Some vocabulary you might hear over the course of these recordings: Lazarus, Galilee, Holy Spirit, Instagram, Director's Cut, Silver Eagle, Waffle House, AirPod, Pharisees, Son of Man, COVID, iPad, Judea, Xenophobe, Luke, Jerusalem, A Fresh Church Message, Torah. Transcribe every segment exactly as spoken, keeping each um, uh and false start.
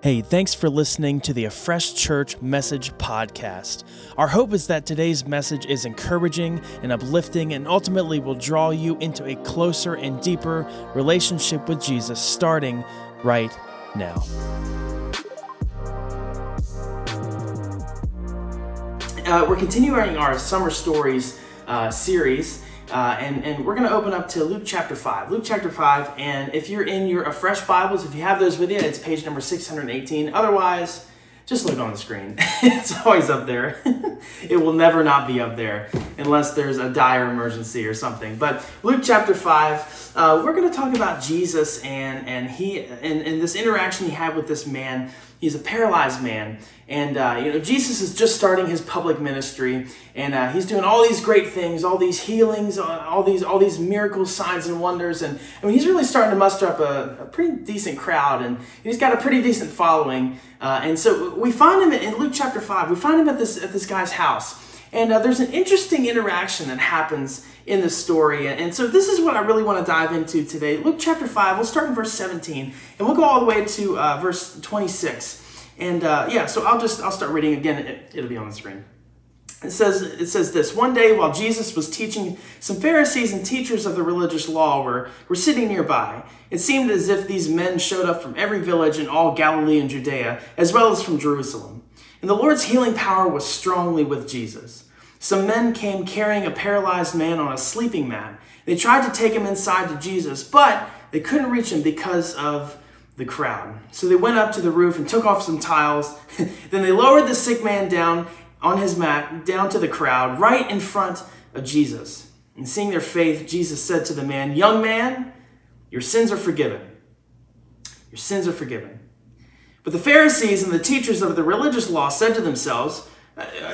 Hey, thanks for listening to the A Fresh Church Message podcast. Our hope is that today's message is encouraging and uplifting and ultimately will draw you into a closer and deeper relationship with Jesus starting right now. Uh, we're continuing our Summer Stories uh, series. Uh, and, and we're going to open up to Luke chapter five. Luke chapter five, and if you're in your Fresh Bibles, if you have those with you, it's page number six hundred eighteen. Otherwise, just look on the screen. It's always up there. It will never not be up there unless there's a dire emergency or something. But Luke chapter five, uh, we're going to talk about Jesus and, and, he, and, and this interaction he had with this man. He's a paralyzed man, and uh, you know Jesus is just starting his public ministry, and uh, he's doing all these great things, all these healings, all these all these miracles, signs, and wonders, and I mean he's really starting to muster up a, a pretty decent crowd, and he's got a pretty decent following, uh, and so we find him in Luke chapter five. We find him at this at this guy's house. And uh, there's an interesting interaction that happens in this story. And so this is what I really want to dive into today. Luke chapter five, we'll start in verse seventeen, and we'll go all the way to uh, verse twenty-six. And uh, yeah, so I'll just, I'll start reading again. It, it'll be on the screen. It says, it says this, one day while Jesus was teaching, some Pharisees and teachers of the religious law were, were sitting nearby. It seemed as if these men showed up from every village in all Galilee and Judea, as well as from Jerusalem. And the Lord's healing power was strongly with Jesus. Some men came carrying a paralyzed man on a sleeping mat. They tried to take him inside to Jesus, but they couldn't reach him because of the crowd. So they went up to the roof and took off some tiles. Then they lowered the sick man down on his mat, down to the crowd, right in front of Jesus. And seeing their faith, Jesus said to the man, "Young man, your sins are forgiven. Your sins are forgiven." But the Pharisees and the teachers of the religious law said to themselves,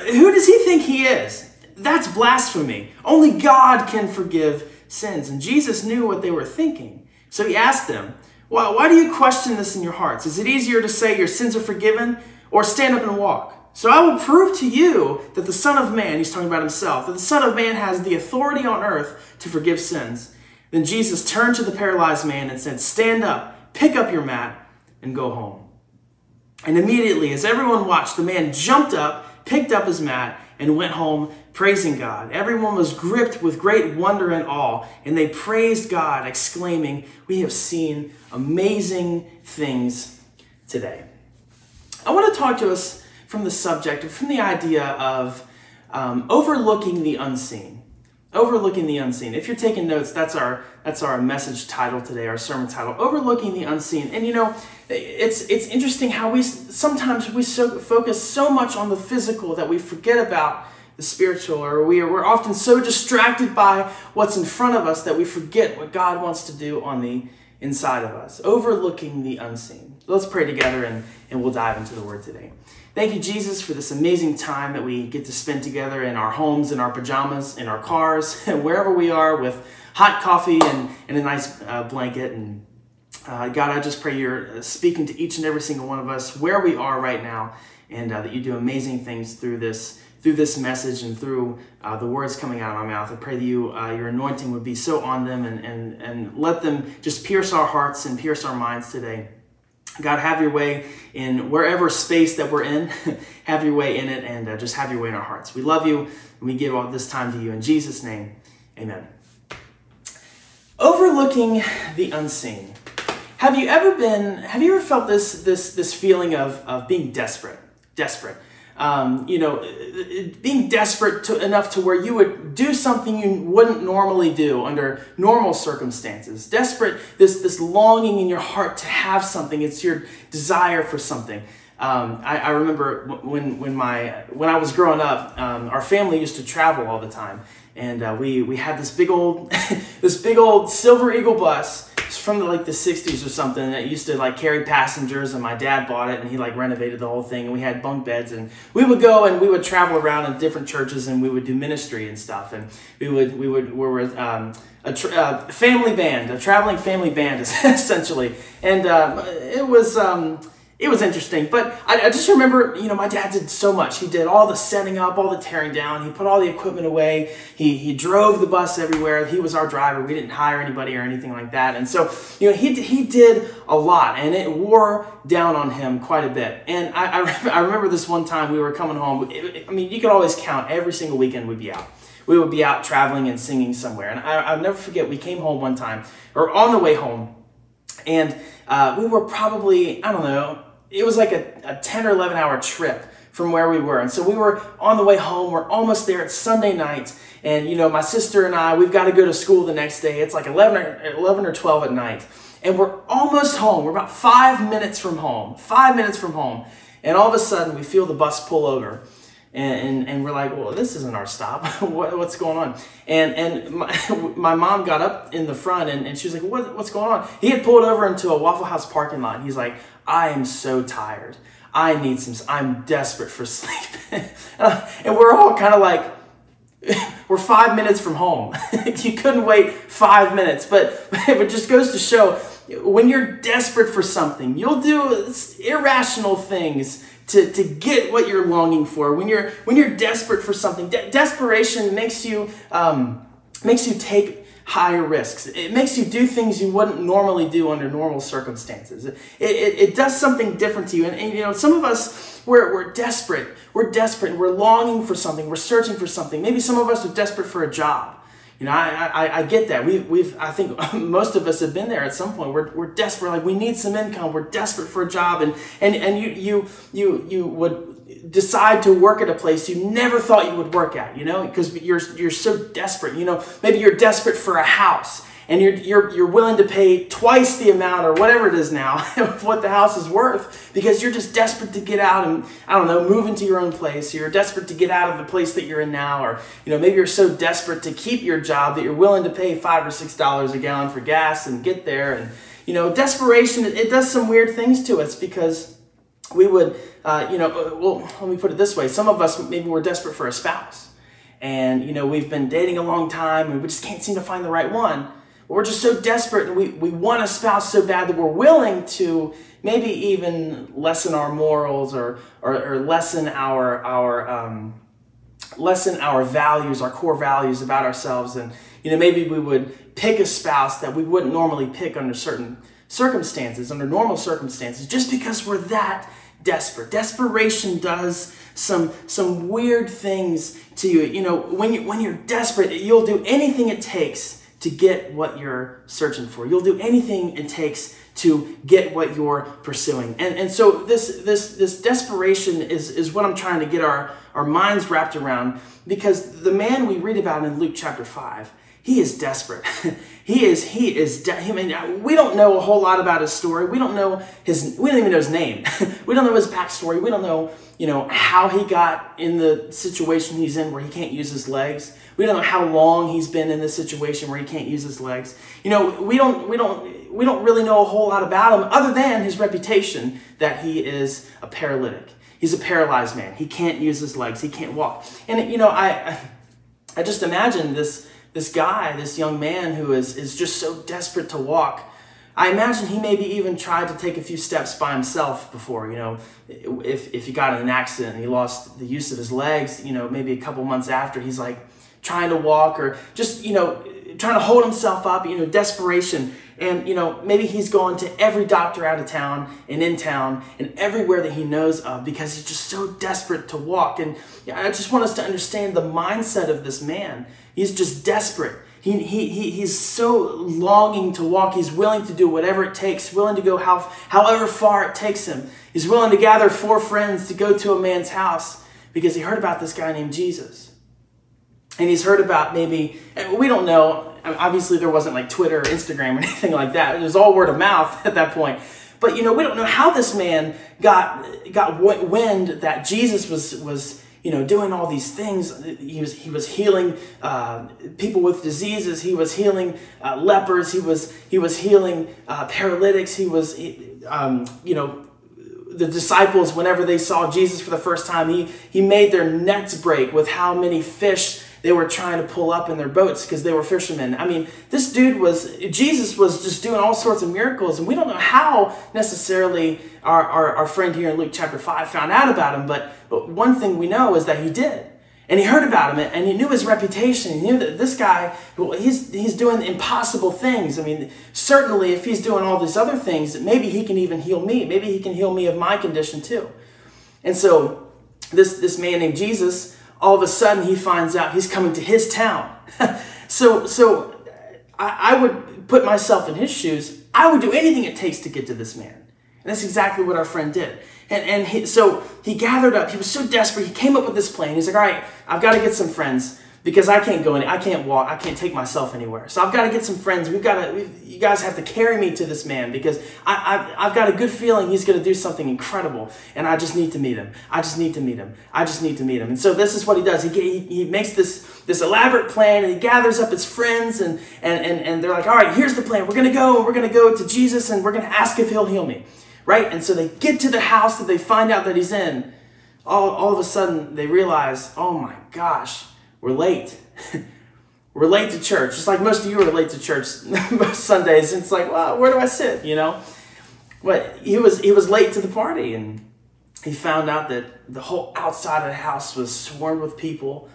"Who does he think he is? That's blasphemy. Only God can forgive sins." And Jesus knew what they were thinking. So he asked them, why, why do you question this in your hearts? Is it easier to say your sins are forgiven or stand up and walk? So I will prove to you that the Son of Man, he's talking about himself, that the Son of Man has the authority on earth to forgive sins. Then Jesus turned to the paralyzed man and said, "Stand up, pick up your mat, and go home." And immediately, as everyone watched, the man jumped up, picked up his mat, and went home praising God. Everyone was gripped with great wonder and awe, and they praised God, exclaiming, "We have seen amazing things today." I want to talk to us from the subject, from the idea of um, overlooking the unseen. Overlooking the unseen. If you're taking notes, that's our that's our message title today, our sermon title, Overlooking the Unseen. And you know, it's it's interesting how we sometimes we so, focus so much on the physical that we forget about the spiritual, or we are, we're often so distracted by what's in front of us that we forget what God wants to do on the inside of us. Overlooking the unseen. Let's pray together and, and we'll dive into the Word today. Thank you, Jesus, for this amazing time that we get to spend together in our homes, in our pajamas, in our cars, wherever we are, with hot coffee and, and a nice uh, blanket. And uh, God, I just pray you're speaking to each and every single one of us where we are right now, and uh, that you do amazing things through this through this message and through uh, the words coming out of my mouth. I pray that you, uh, your anointing would be so on them, and, and, and let them just pierce our hearts and pierce our minds today. God, have your way in wherever space that we're in. Have your way in it, and uh, just have your way in our hearts. We love you, and we give all this time to you. In Jesus' name, amen. Overlooking the unseen. Have you ever been, have you ever felt this this this feeling of, of being desperate? Desperate. Um, you know, being desperate to, enough to where you would do something you wouldn't normally do under normal circumstances. Desperate, this this longing in your heart to have something. It's your desire for something. Um, I, I remember when when my when I was growing up, um, our family used to travel all the time, and uh, we we had this big old this big old Silver Eagle bus. It's from the, like the sixties or something, that used to like carry passengers, and my dad bought it and he like renovated the whole thing, and we had bunk beds, and we would go and we would travel around in different churches, and we would do ministry and stuff, and we would we would we were um, a tra- uh, family band, a traveling family band essentially, and um, it was um, it, it was interesting. But I, I just remember, you know, my dad did so much. He did all the setting up, all the tearing down. He put all the equipment away. He he drove the bus everywhere. He was our driver. We didn't hire anybody or anything like that. And so, you know, he he did a lot, and it wore down on him quite a bit. And I I, I remember this one time we were coming home. I mean, you could always count every single weekend we'd be out. We would be out traveling and singing somewhere. And I, I'll never forget, we came home one time, or on the way home, and uh, we were probably, I don't know, it was like a, a ten or eleven hour trip from where we were. And so we were on the way home, we're almost there, it's Sunday night, and you know, my sister and I, we've got to go to school the next day. It's like eleven or twelve at night. And we're almost home, we're about five minutes from home, five minutes from home. And all of a sudden, we feel the bus pull over. And, and and we're like, well, this isn't our stop. what, what's going on? And and my, my mom got up in the front, and, and she was like, what, what's going on? He had pulled over into a Waffle House parking lot. He's like, I am so tired. I need some, I'm desperate for sleep. and, I, and we're all kind of like, we're five minutes from home. You couldn't wait five minutes. But, but it just goes to show, when you're desperate for something, you'll do irrational things To, to get what you're longing for. When you're when you're desperate for something, de- desperation makes you um, makes you take higher risks. It makes you do things you wouldn't normally do under normal circumstances. It it, it does something different to you. And, and you know, some of us we're we're desperate. We're desperate. We're longing for something. We're searching for something. Maybe some of us are desperate for a job. You know, I, I I get that. We we've I think most of us have been there at some point. We're we're desperate. Like, we need some income. We're desperate for a job, and and and you you you you would decide to work at a place you never thought you would work at. You know, because you're you're so desperate. You know, maybe you're desperate for a house, and you're you're you're willing to pay twice the amount or whatever it is now of what the house is worth, because you're just desperate to get out and, I don't know, move into your own place. You're desperate to get out of the place that you're in now, or, you know, maybe you're so desperate to keep your job that you're willing to pay five or six dollars a gallon for gas and get there. And, you know, desperation, it does some weird things to us, because we would, uh, you know, well, let me put it this way. Some of us, maybe we're desperate for a spouse, and, you know, we've been dating a long time and we just can't seem to find the right one. We're just so desperate, and we, we want a spouse so bad that we're willing to maybe even lessen our morals, or or, or lessen our our um, lessen our values, our core values about ourselves. And, you know, maybe we would pick a spouse that we wouldn't normally pick under certain circumstances, under normal circumstances, just because we're that desperate. Desperation does some some weird things to you. You know, when you when you're desperate, you'll do anything it takes to get what you're searching for. You'll do anything it takes to get what you're pursuing. And and so this this this desperation is, is what I'm trying to get our, our minds wrapped around, because the man we read about in Luke chapter five, he is desperate. he is, he is, de- I mean, we don't know a whole lot about his story. We don't know his, we don't even know his name. We don't know his backstory. We don't know, you know, how he got in the situation he's in where he can't use his legs. We don't know how long he's been in this situation where he can't use his legs. You know, we don't we don't we don't really know a whole lot about him, other than his reputation that he is a paralytic. He's a paralyzed man. He can't use his legs. He can't walk. And, you know, I I just imagine this this guy, this young man who is is just so desperate to walk. I imagine he maybe even tried to take a few steps by himself before, you know, if if he got in an accident and he lost the use of his legs, you know, maybe a couple months after, he's like trying to walk, or just, you know, trying to hold himself up, you know, desperation. And, you know, maybe he's gone to every doctor out of town and in town and everywhere that he knows of, because he's just so desperate to walk. And I just want us to understand the mindset of this man. He's just desperate. He, he, he, he's so longing to walk. He's willing to do whatever it takes, willing to go how, however far it takes him. He's willing to gather four friends to go to a man's house because he heard about this guy named Jesus. And he's heard about, maybe, we don't know, obviously there wasn't like Twitter or Instagram or anything like that. It was all word of mouth at that point. But, you know, we don't know how this man got got wind that Jesus was, was you know, doing all these things. He was he was healing uh, people with diseases. He was healing uh, lepers. He was he was healing uh, paralytics. He was, um, you know, the disciples, whenever they saw Jesus for the first time, he he made their nets break with how many fish they were trying to pull up in their boats because they were fishermen. I mean, this dude was, Jesus was just doing all sorts of miracles, and we don't know how necessarily our, our, our friend here in Luke chapter five found out about him, but, but one thing we know is that he did. And he heard about him, and he knew his reputation. He knew that this guy, he's he's doing impossible things. I mean, certainly if he's doing all these other things, maybe he can even heal me. Maybe he can heal me of my condition too. And so this, this man named Jesus, all of a sudden he finds out he's coming to his town. so so I, I would put myself in his shoes. I would do anything it takes to get to this man. And that's exactly what our friend did. And and he, so he gathered up. He was so desperate. He came up with this plan. He's like, all right, I've got to get some friends because I can't go any, I can't walk. I can't take myself anywhere. So I've got to get some friends. We've got to. We've, you guys have to carry me to this man because I, I I've got a good feeling he's going to do something incredible. And I just need to meet him. I just need to meet him. I just need to meet him. And so this is what he does. He he, he makes this this elaborate plan, and he gathers up his friends, and and and and they're like, all right, here's the plan. We're going to go. And we're going to go to Jesus, and we're going to ask if he'll heal me. Right? And so they get to the house that they find out that he's in. All, all of a sudden, they realize, oh my gosh, we're late. We're late to church. Just like most of you are late to church most Sundays. It's like, well, where do I sit? You know? But he was he was late to the party, and he found out that the whole outside of the house was swarmed with people.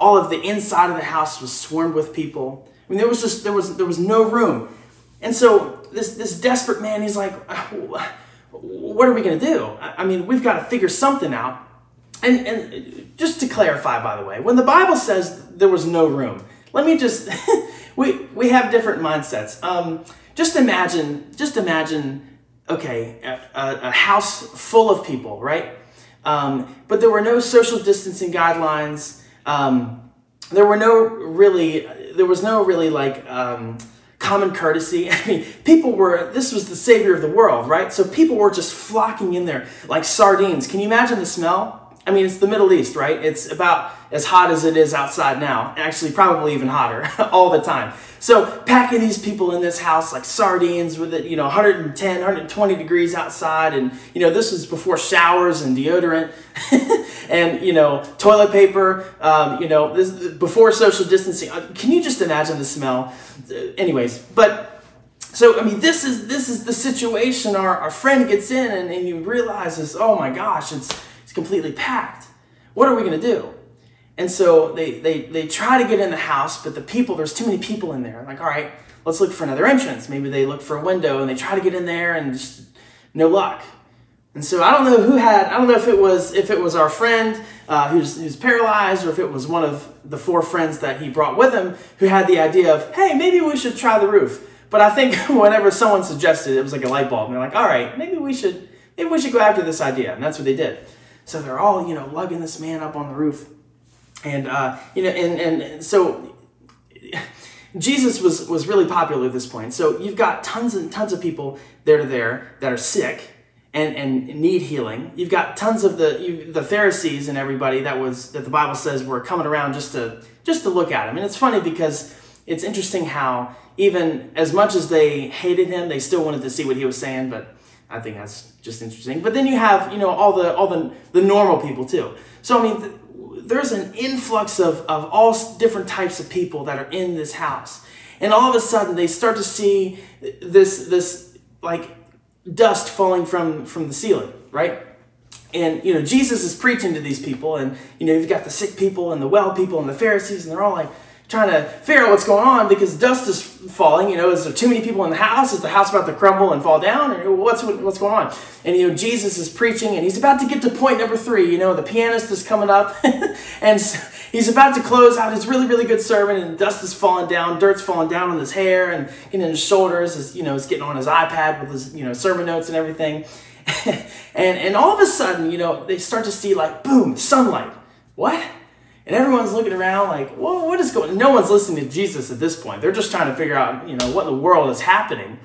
All of the inside of the house was swarmed with people. I mean, there was just there was there was no room. And so this this desperate man, he's like, what are we going to do? I mean, we've got to figure something out. And and just to clarify, by the way, when the Bible says there was no room, let me just, we we have different mindsets. Um, just imagine, just imagine, okay, a, a house full of people, right? Um, but there were no social distancing guidelines. Um, there were no really, there was no really like, um, common courtesy. I mean, people were, this was the savior of the world, right? So people were just flocking in there like sardines. Can you imagine the smell? I mean, it's the Middle East, right? It's about as hot as it is outside now. Actually, probably even hotter all the time. So packing these people in this house like sardines with it, you know, one hundred ten, one hundred twenty degrees outside. And, you know, this was before showers and deodorant and, you know, toilet paper, um, you know, this before social distancing. Can you just imagine the smell? Anyways, but so, I mean, this is this is the situation our, our friend gets in, and, and he realizes, oh my gosh, it's, it's completely packed. What are we going to do? And so they, they they try to get in the house, but the people, there's too many people in there. Like, all right, let's look for another entrance. Maybe they look for a window, and they try to get in there, and just no luck. And so I don't know who had, I don't know if it was if it was our friend uh, who's who's paralyzed, or if it was one of the four friends that he brought with him who had the idea of, hey, maybe we should try the roof. But I think whenever someone suggested it, it was like a light bulb, and they're like, all right, maybe we should maybe we should go after this idea, and that's what they did. So they're all, you know, lugging this man up on the roof. And, uh, you know, and, and so Jesus was, was really popular at this point. So you've got tons and tons of people that are there that are sick and, and need healing. You've got tons of the, you, the Pharisees and everybody that was, that the Bible says were coming around just to, just to look at him. And it's funny because it's interesting how even as much as they hated him, they still wanted to see what he was saying, but I think that's just interesting. But then you have, you know, all the, all the, the normal people too. So, I mean, the, there's an influx of, of all different types of people that are in this house. And all of a sudden they start to see this, this like dust falling from, from the ceiling, right? And, you know, Jesus is preaching to these people, and, you know, you've got the sick people and the well people and the Pharisees, and they're all like trying to figure out what's going on because dust is falling. You know, is there too many people in the house? Is the house about to crumble and fall down? Or what's what's going on? And, you know, Jesus is preaching, and he's about to get to point number three. You know, the pianist is coming up, and he's about to close out his really, really good sermon, and dust is falling down, dirt's falling down on his hair and, and in his shoulders. Is, you know, he's getting on his iPad with his, you know, sermon notes and everything. and and all of a sudden, you know, they start to see, like, boom, sunlight. What? And everyone's looking around like, whoa, what is going on? No one's listening to Jesus at this point. They're just trying to figure out, you know, what in the world is happening.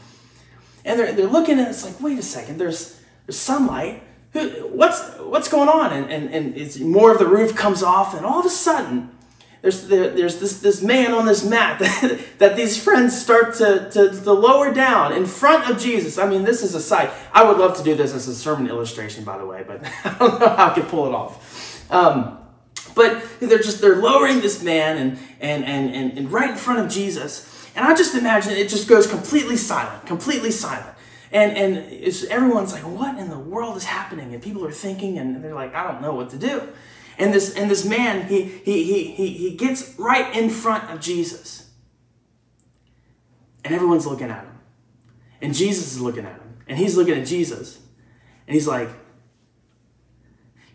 And they're they're looking, and it's like, wait a second, there's there's sunlight. Who, what's what's going on? And and and it's more of the roof comes off, and all of a sudden, there's there, there's this this man on this mat that, that these friends start to, to to lower down in front of Jesus. I mean, this is a sight. I would love to do this as a sermon illustration, by the way, but I don't know how I could pull it off. Um, but they're just, they're lowering this man and and and and, and right in front of Jesus. And I just imagine it just goes completely silent, completely silent. And and it's, everyone's like, what in the world is happening? And people are thinking, and they're like, I don't know what to do. And this and this man, he he he he he gets right in front of Jesus. And everyone's looking at him. And Jesus is looking at him. And he's looking at Jesus. And he's like,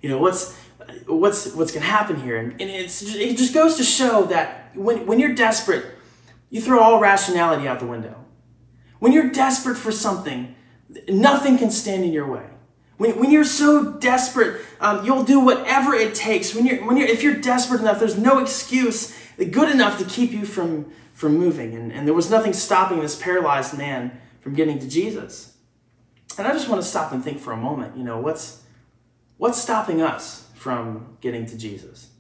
you know, what's what's what's gonna happen here? And, and it's it just goes to show that when when you're desperate, you throw all rationality out the window. When you're desperate for something, nothing can stand in your way. When, when you're so desperate, um, you'll do whatever it takes. When you're when you're if you're desperate enough, there's no excuse good enough to keep you from from moving. And, and there was nothing stopping this paralyzed man from getting to Jesus. And I just want to stop and think for a moment. You know, what's what's stopping us from getting to Jesus?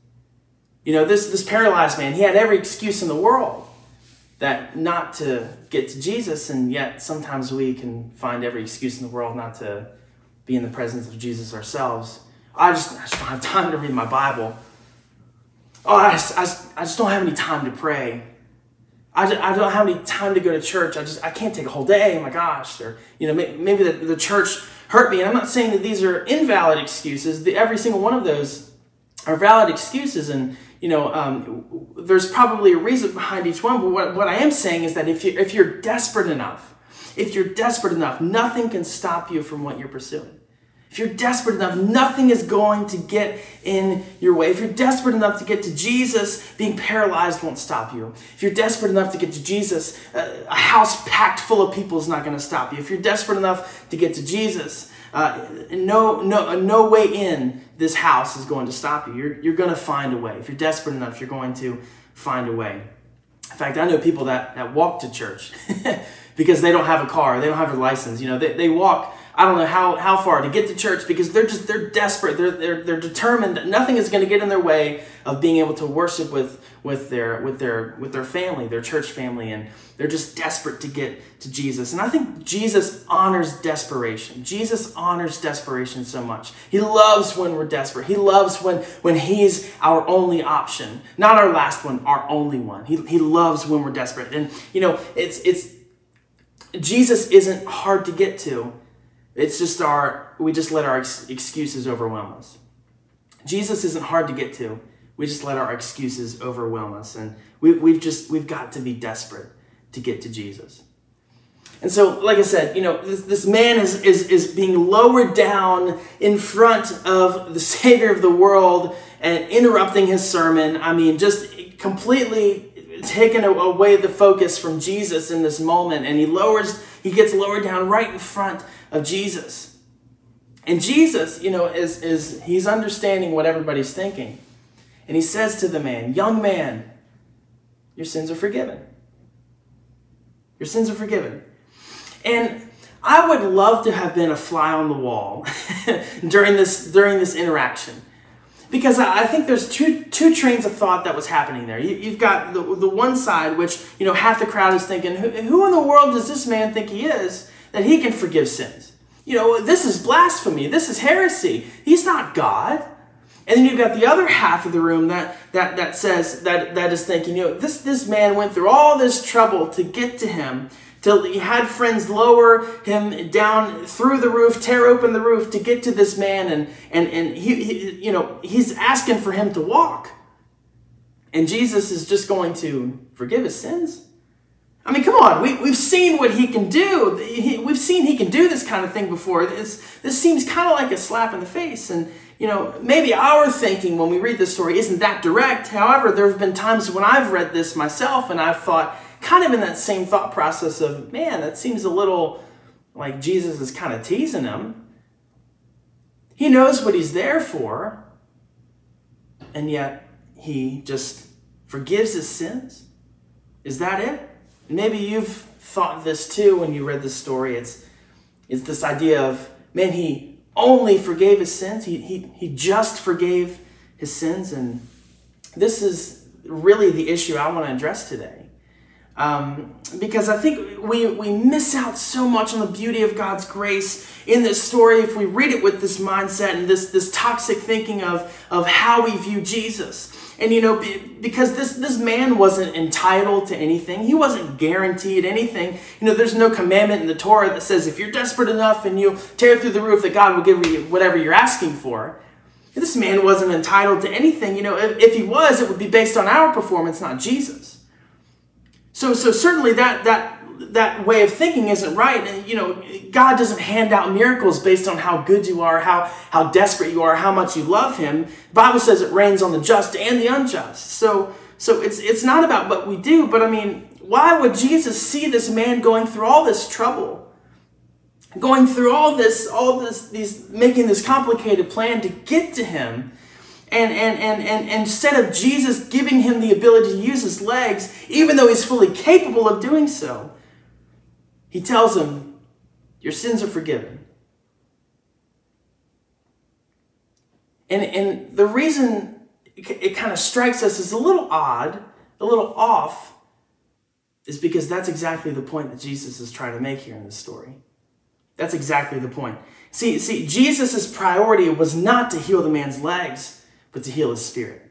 You know, this this paralyzed man, he had every excuse in the world that not to get to Jesus, and yet sometimes we can find every excuse in the world not to be in the presence of Jesus ourselves. I just, I just don't have time to read my Bible. Oh, I just, I just, I just don't have any time to pray. I, just, I don't have any time to go to church. I just I can't take a whole day. My gosh, or you know, maybe, maybe the, the church hurt me. And I'm not saying that these are invalid excuses. The, every single one of those are valid excuses, and you know, um, there's probably a reason behind each one. But what, what I am saying is that if you if you're desperate enough. If you're desperate enough, nothing can stop you from what you're pursuing. If you're desperate enough, nothing is going to get in your way. If you're desperate enough to get to Jesus, being paralyzed won't stop you. If you're desperate enough to get to Jesus, a house packed full of people is not going to stop you. If you're desperate enough to get to Jesus, uh, no, no, no way in this house is going to stop you. You're, you're going to find a way. If you're desperate enough, you're going to find a way. In fact, I know people that, that walk to church because they don't have a car, they don't have a license. You know, they, they walk, I don't know how, how far to get to church because they're just, they're desperate. They're they're, they're determined that nothing is going to get in their way of being able to worship with, with their with their with their family, their church family, and they're just desperate to get to Jesus. And I think Jesus honors desperation. Jesus honors desperation so much. He loves when we're desperate. He loves when when he's our only option, not our last one, our only one. He he loves when we're desperate. And you know, it's it's Jesus isn't hard to get to. It's just our, we just let our ex- excuses overwhelm us. Jesus isn't hard to get to. We just let our excuses overwhelm us. And we, we've just, we've got to be desperate to get to Jesus. And so, like I said, you know, this, this man is, is, is being lowered down in front of the Savior of the world and interrupting his sermon. I mean, just completely taken away the focus from Jesus in this moment, and he lowers, he gets lowered down right in front of Jesus. And Jesus, you know, is is he's understanding what everybody's thinking. And he says to the man, young man, your sins are forgiven. Your sins are forgiven. And I would love to have been a fly on the wall during this during this interaction. Because I think there's two two trains of thought that was happening there. You, you've got the, the one side, which, you know, half the crowd is thinking, who, who in the world does this man think he is that he can forgive sins? You know, this is blasphemy. This is heresy. He's not God. And then you've got the other half of the room that that that says that that is thinking, you know, this this man went through all this trouble to get to him. Till he had friends lower him down through the roof, tear open the roof to get to this man, and and and he, he you know he's asking for him to walk, and Jesus is just going to forgive his sins. I mean, come on, we we've seen what he can do. He, we've seen he can do this kind of thing before. This this seems kind of like a slap in the face, and you know maybe our thinking when we read this story isn't that direct. However, there have been times when I've read this myself, and I've thought, kind of in that same thought process of, man, that seems a little like Jesus is kind of teasing him. He knows what he's there for, and yet he just forgives his sins. Is that it? Maybe you've thought this too when you read this story. It's it's this idea of, man, he only forgave his sins. He he he just forgave his sins, and this is really the issue I want to address today. Um, because I think we, we miss out so much on the beauty of God's grace in this story if we read it with this mindset and this, this toxic thinking of, of how we view Jesus. And, you know, because this, this man wasn't entitled to anything. He wasn't guaranteed anything. You know, there's no commandment in the Torah that says if you're desperate enough and you tear through the roof that God will give you whatever you're asking for. This man wasn't entitled to anything. You know, if, if he was, it would be based on our performance, not Jesus. So, so certainly that that that way of thinking isn't right. And you know, God doesn't hand out miracles based on how good you are, how how desperate you are, how much you love Him. The Bible says it rains on the just and the unjust. So, so it's it's not about what we do, but I mean, why would Jesus see this man going through all this trouble, going through all this, all this, these making this complicated plan to get to Him? And, and and and and instead of Jesus giving him the ability to use his legs, even though he's fully capable of doing so, he tells him, your sins are forgiven. And, and the reason it, it kind of strikes us as a little odd, a little off, is because that's exactly the point that Jesus is trying to make here in this story. That's exactly the point. See, see, Jesus' priority was not to heal the man's legs, but to heal his spirit.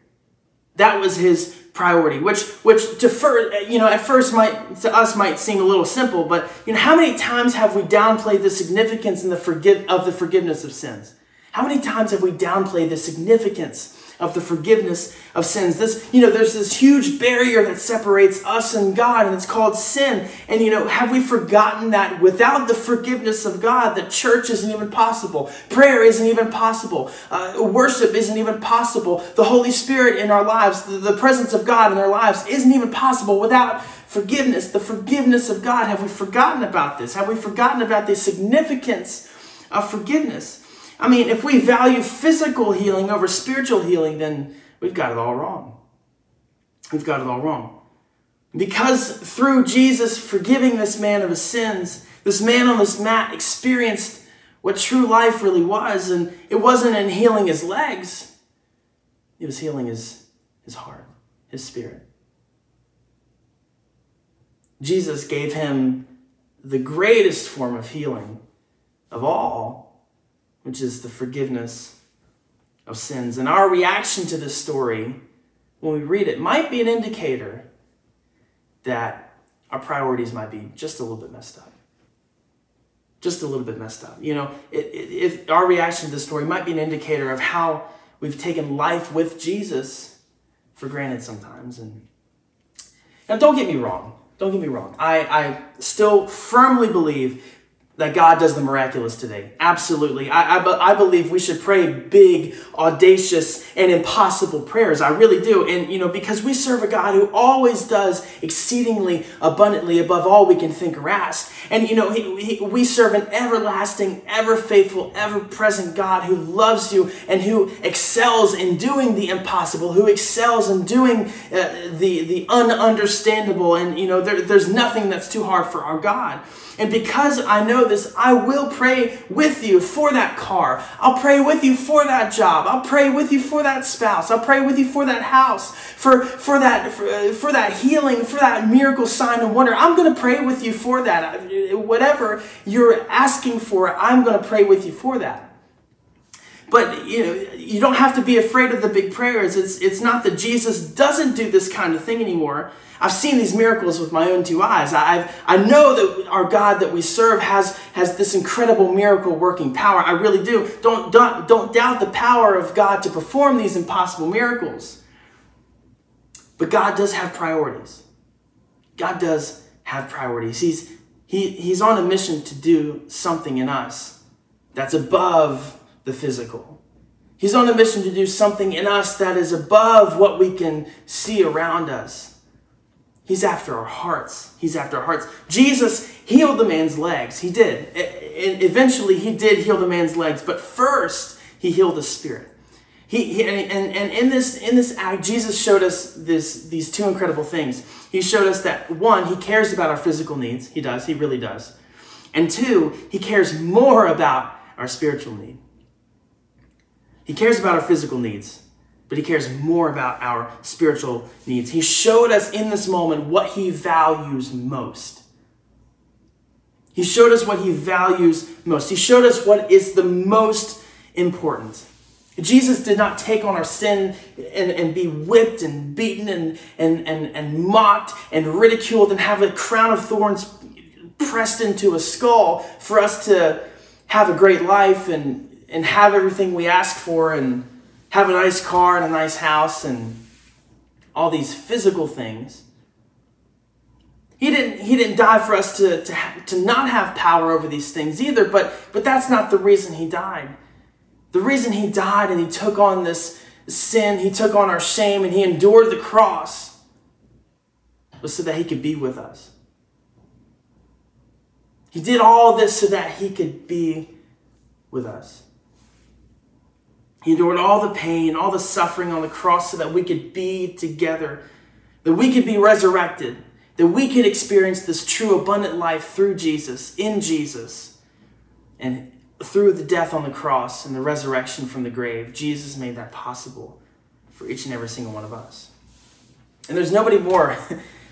That was his priority, which, which to fir- you know, at first might to us might seem a little simple, but you know, how many times have we downplayed the significance and the forgive of the forgiveness of sins? How many times have we downplayed the significance of the forgiveness of sins? This, you know, there's this huge barrier that separates us and God, and it's called sin. And you know, have we forgotten that without the forgiveness of God, the church isn't even possible, prayer isn't even possible, uh, worship isn't even possible, the Holy Spirit in our lives, the, the presence of God in our lives isn't even possible without forgiveness, the forgiveness of God. Have we forgotten about this? Have we forgotten about the significance of forgiveness? I mean, if we value physical healing over spiritual healing, then we've got it all wrong. We've got it all wrong. Because through Jesus forgiving this man of his sins, this man on this mat experienced what true life really was, and it wasn't in healing his legs. It was healing his, his heart, his spirit. Jesus gave him the greatest form of healing of all, which is the forgiveness of sins. And our reaction to this story, when we read it, might be an indicator that our priorities might be just a little bit messed up. Just a little bit messed up. You know, it, it, if our reaction to this story might be an indicator of how we've taken life with Jesus for granted sometimes. And now, don't get me wrong. Don't get me wrong. I, I still firmly believe that God does the miraculous today. Absolutely. I, I I believe we should pray big, audacious, and impossible prayers. I really do. And, you know, because we serve a God who always does exceedingly abundantly above all we can think or ask. And, you know, he, he, we serve an everlasting, ever-faithful, ever-present God who loves you and who excels in doing the impossible, who excels in doing uh, the, the ununderstandable. And, you know, there, there's nothing that's too hard for our God. And because I know this, I will pray with you for that car. I'll pray with you for that job. I'll pray with you for that spouse. I'll pray with you for that house, for, for that for, for that healing, for that miracle, sign, and wonder. I'm going to pray with you for that. Whatever you're asking for, I'm going to pray with you for that. But you know, you don't have to be afraid of the big prayers. It's it's not that Jesus doesn't do this kind of thing anymore. I've seen these miracles with my own two eyes. I I know that our God that we serve has has this incredible miracle working power. I really do. Don't don't don't doubt the power of God to perform these impossible miracles. But God does have priorities. God does have priorities. He's he he's on a mission to do something in us that's above the physical. He's on a mission to do something in us that is above what we can see around us. He's after our hearts. He's after our hearts. Jesus healed the man's legs. He did. And eventually, he did heal the man's legs. But first, he healed his spirit. He, he and, and and in this in this act, Jesus showed us this these two incredible things. He showed us that one, he cares about our physical needs. He does. He really does. And two, he cares more about our spiritual need. He cares about our physical needs, but he cares more about our spiritual needs. He showed us in this moment what he values most. He showed us what he values most. He showed us what is the most important. Jesus did not take on our sin and, and be whipped and beaten and, and, and, and mocked and ridiculed and have a crown of thorns pressed into a skull for us to have a great life and, and have everything we ask for and have a nice car and a nice house and all these physical things. He didn't, he didn't die for us to, to, to not have power over these things either, but, but that's not the reason he died. The reason he died and he took on this sin, he took on our shame, and he endured the cross was so that he could be with us. He did all this so that he could be with us. He endured all the pain, all the suffering on the cross so that we could be together, that we could be resurrected, that we could experience this true abundant life through Jesus, in Jesus, and through the death on the cross and the resurrection from the grave. Jesus made that possible for each and every single one of us. And there's nobody more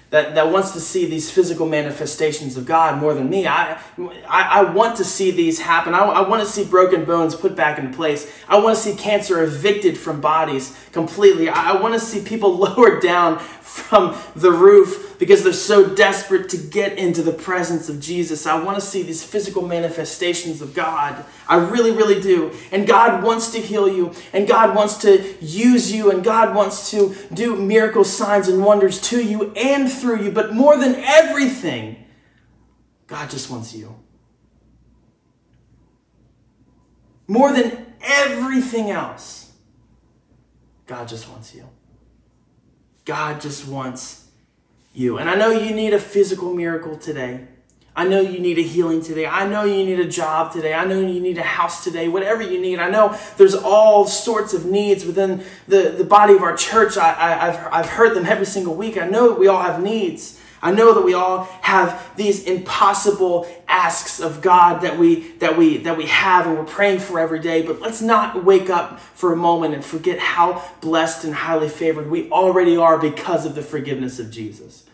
that, that wants to see these physical manifestations of God more than me. I I, I want to see these happen. I, I want to see broken bones put back in place. I want to see cancer evicted from bodies completely. I, I want to see people lowered down from the roof because they're so desperate to get into the presence of Jesus. I want to see these physical manifestations of God. I really, really do. And God wants to heal you. And God wants to use you. And God wants to do miracles, signs, and wonders to you and through you. But more than everything, God just wants you. More than everything else, God just wants you. God just wants you. You. And I know you need a physical miracle today. I know you need a healing today. I know you need a job today. I know you need a house today. Whatever you need. I know there's all sorts of needs within the, the body of our church. I, I, I've, I've heard them every single week. I know that we all have needs. I know that we all have these impossible asks of God that we that we that we have and we're praying for every day. But let's not wake up for a moment and forget how blessed and highly favored we already are because of the forgiveness of Jesus.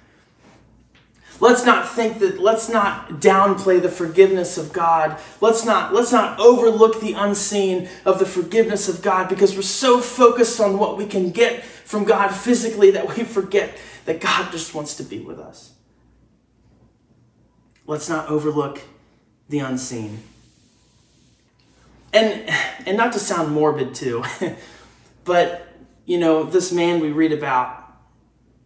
Let's not think that let's not downplay the forgiveness of God. Let's not let's not overlook the unseen of the forgiveness of God because we're so focused on what we can get from God physically that we forget that God just wants to be with us. Let's not overlook the unseen. And and not to sound morbid too, but you know, this man we read about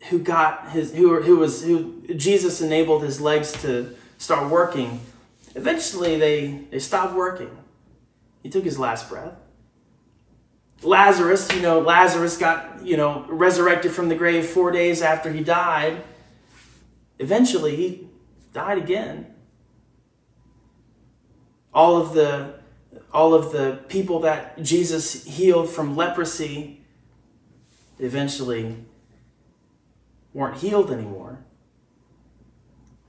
who got his who who was who Jesus enabled his legs to start working. Eventually they they stopped working. He took his last breath. Lazarus, you know, Lazarus got, you know, resurrected from the grave four days after he died. Eventually he died again. All of the all of the people that Jesus healed from leprosy eventually weren't healed anymore.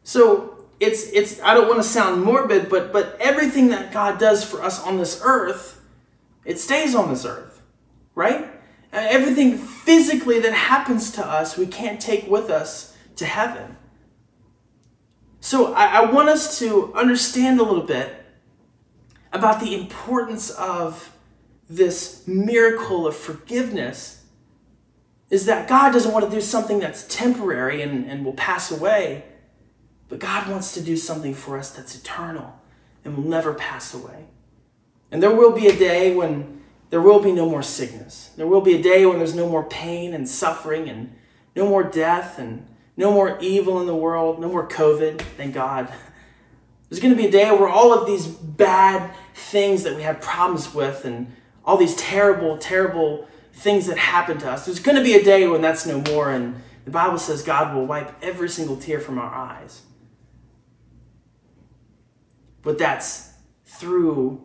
So it's it's I don't want to sound morbid, but but everything that God does for us on this earth, it stays on this earth, right? Everything physically that happens to us, we can't take with us to heaven. So I, I want us to understand a little bit about the importance of this miracle of forgiveness. Is that God doesn't want to do something that's temporary and, and will pass away, but God wants to do something for us that's eternal and will never pass away. And there will be a day when there will be no more sickness. There will be a day when there's no more pain and suffering and no more death and no more evil in the world, no more COVID, thank God. There's going to be a day where all of these bad things that we have problems with and all these terrible, terrible things that happen to us. There's going to be a day when that's no more, and the Bible says God will wipe every single tear from our eyes. But that's through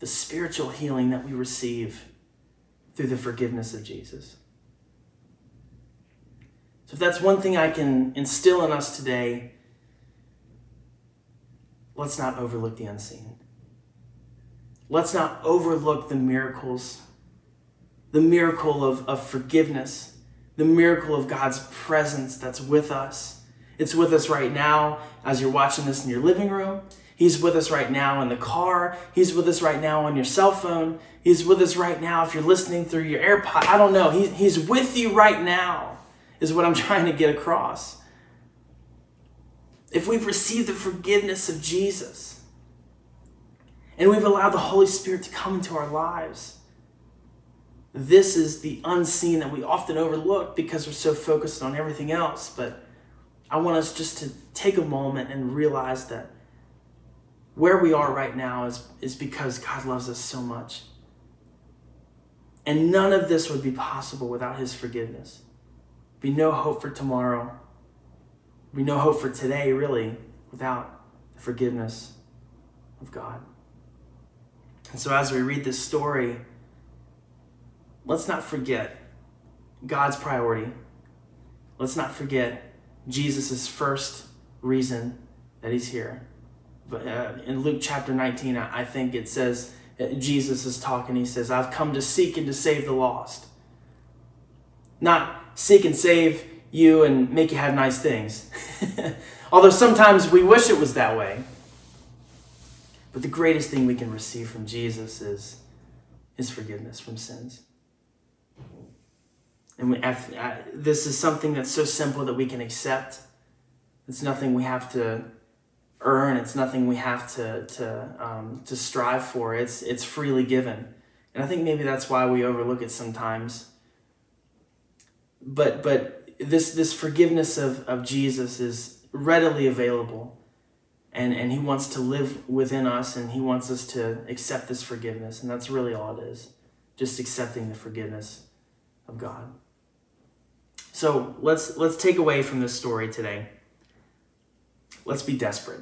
the spiritual healing that we receive through the forgiveness of Jesus. So if that's one thing I can instill in us today, let's not overlook the unseen. Let's not overlook the miracles the miracle of, of forgiveness, the miracle of God's presence that's with us. It's with us right now as you're watching this in your living room. He's with us right now in the car. He's with us right now on your cell phone. He's with us right now if you're listening through your AirPod. I don't know. He, he's with you right now is what I'm trying to get across. If we've received the forgiveness of Jesus and we've allowed the Holy Spirit to come into our lives, this is the unseen that we often overlook because we're so focused on everything else. But I want us just to take a moment and realize that where we are right now is, is because God loves us so much. And none of this would be possible without his forgiveness. Be no hope for tomorrow. Be no hope for today, really, without the forgiveness of God. And so as we read this story, let's not forget God's priority. Let's not forget Jesus' first reason that he's here. But uh, in Luke chapter nineteen, I think it says, Jesus is talking, he says, I've come to seek and to save the lost. Not seek and save you and make you have nice things. Although sometimes we wish it was that way. But the greatest thing we can receive from Jesus is his forgiveness from sins. And we have, I, this is something that's so simple that we can accept. It's nothing we have to earn. It's nothing we have to to um, to strive for. It's it's freely given, and I think maybe that's why we overlook it sometimes. But but this this forgiveness of, of Jesus is readily available, and and he wants to live within us, and he wants us to accept this forgiveness, and that's really all it is, just accepting the forgiveness of God. So let's let's take away from this story today. Let's be desperate.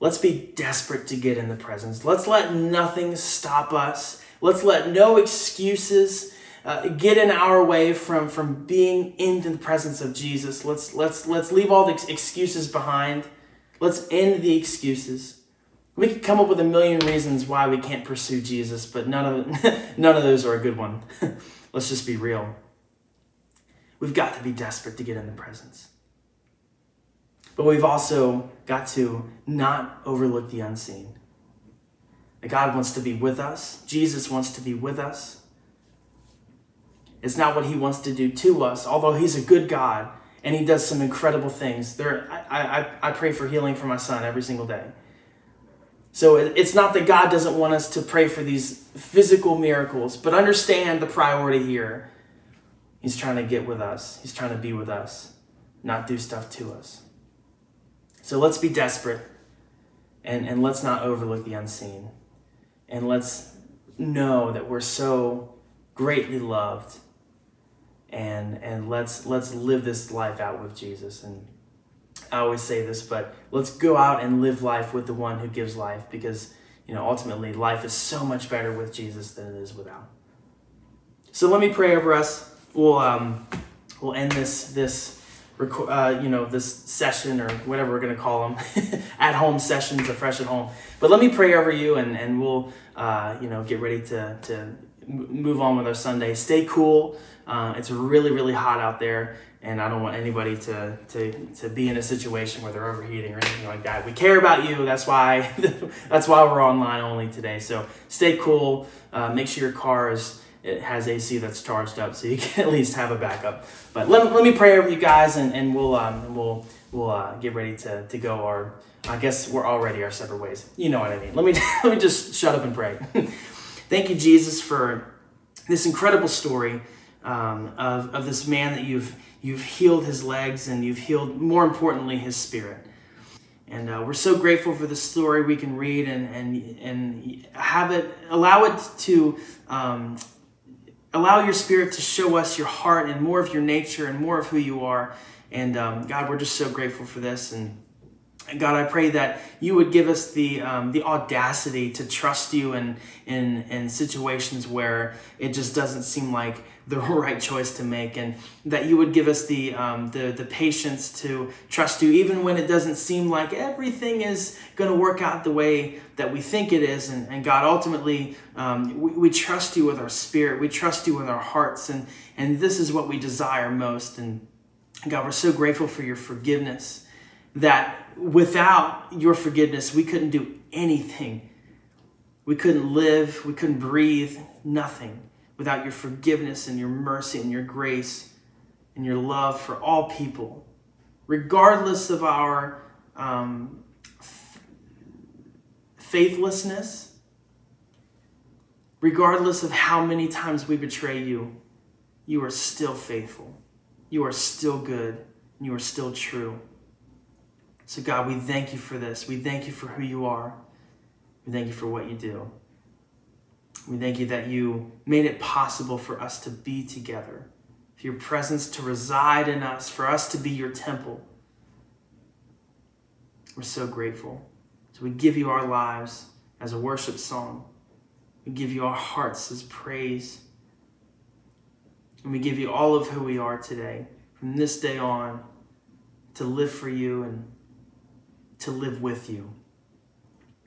Let's be desperate to get in the presence. Let's let nothing stop us. Let's let no excuses uh, get in our way from, from being in the presence of Jesus. Let's let's let's leave all the excuses behind. Let's end the excuses. We could come up with a million reasons why we can't pursue Jesus, but none of none of those are a good one. Let's just be real. We've got to be desperate to get in the presence. But we've also got to not overlook the unseen. God wants to be with us. Jesus wants to be with us. It's not what he wants to do to us, although he's a good God and he does some incredible things. There, I, I, I pray for healing for my son every single day. So it's not that God doesn't want us to pray for these physical miracles, but understand the priority here. He's trying to get with us. He's trying to be with us, not do stuff to us. So let's be desperate, and, and let's not overlook the unseen. And let's know that we're so greatly loved, and and let's let's live this life out with Jesus. And I always say this, but let's go out and live life with the one who gives life, because you know ultimately life is so much better with Jesus than it is without. So let me pray over us. We'll um we'll end this this. Uh, you know, this session or whatever we're going to call them, at-home sessions, A Fresh at Home. But let me pray over you, and, and we'll, uh, you know, get ready to, to move on with our Sunday. Stay cool. Uh, it's really, really hot out there, and I don't want anybody to, to, to be in a situation where they're overheating or anything like that. We care about you. That's why that's why we're online only today. So stay cool. Uh, make sure your car is... It has A C that's charged up, so you can at least have a backup. But let, let me pray over you guys, and, and we'll um, we'll we'll uh, get ready to, to go. Or I guess we're already our separate ways. You know what I mean. Let me let me just shut up and pray. Thank you, Jesus, for this incredible story um, of of this man that you've you've healed his legs, and you've healed, more importantly, his spirit. And uh, we're so grateful for the story we can read and and and have it allow it to. Um, Allow your spirit to show us your heart and more of your nature and more of who you are. And um, God, we're just so grateful for this. And And God, I pray that you would give us the um, the audacity to trust you in, in, in situations where it just doesn't seem like the right choice to make, and that you would give us the um, the the patience to trust you even when it doesn't seem like everything is going to work out the way that we think it is. And, and God, ultimately, um, we, we trust you with our spirit. We trust you with our hearts, and, and this is what we desire most. And God, we're so grateful for your forgiveness, that without your forgiveness, we couldn't do anything. We couldn't live, we couldn't breathe, nothing without your forgiveness and your mercy and your grace and your love for all people, regardless of our um, f- faithlessness, regardless of how many times we betray you, you are still faithful, you are still good, and you are still true. So God, we thank you for this. We thank you for who you are. We thank you for what you do. We thank you that you made it possible for us to be together, for your presence to reside in us, for us to be your temple. We're so grateful. So we give you our lives as a worship song. We give you our hearts as praise. And we give you all of who we are today, from this day on, to live for you and to live with you.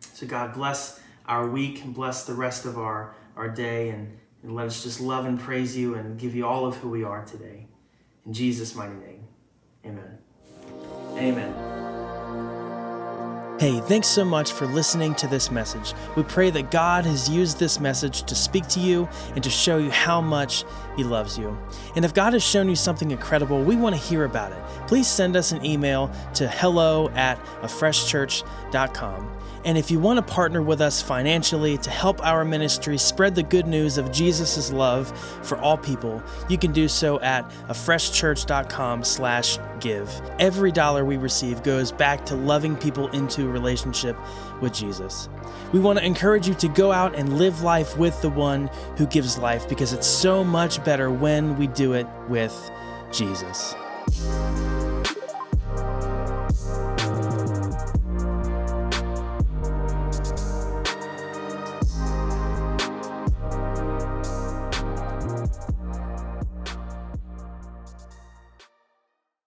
So God, bless our week and bless the rest of our, our day, and, and let us just love and praise you and give you all of who we are today. In Jesus' mighty name, amen. Amen. Hey, thanks so much for listening to this message. We pray that God has used this message to speak to you and to show you how much he loves you. And if God has shown you something incredible, we want to hear about it. Please send us an email to hello at a fresh church dot com. And if you want to partner with us financially to help our ministry spread the good news of Jesus' love for all people, you can do so at a fresh church dot com slash give. Every dollar we receive goes back to loving people into relationship with Jesus. We want to encourage you to go out and live life with the one who gives life, because it's so much better when we do it with Jesus.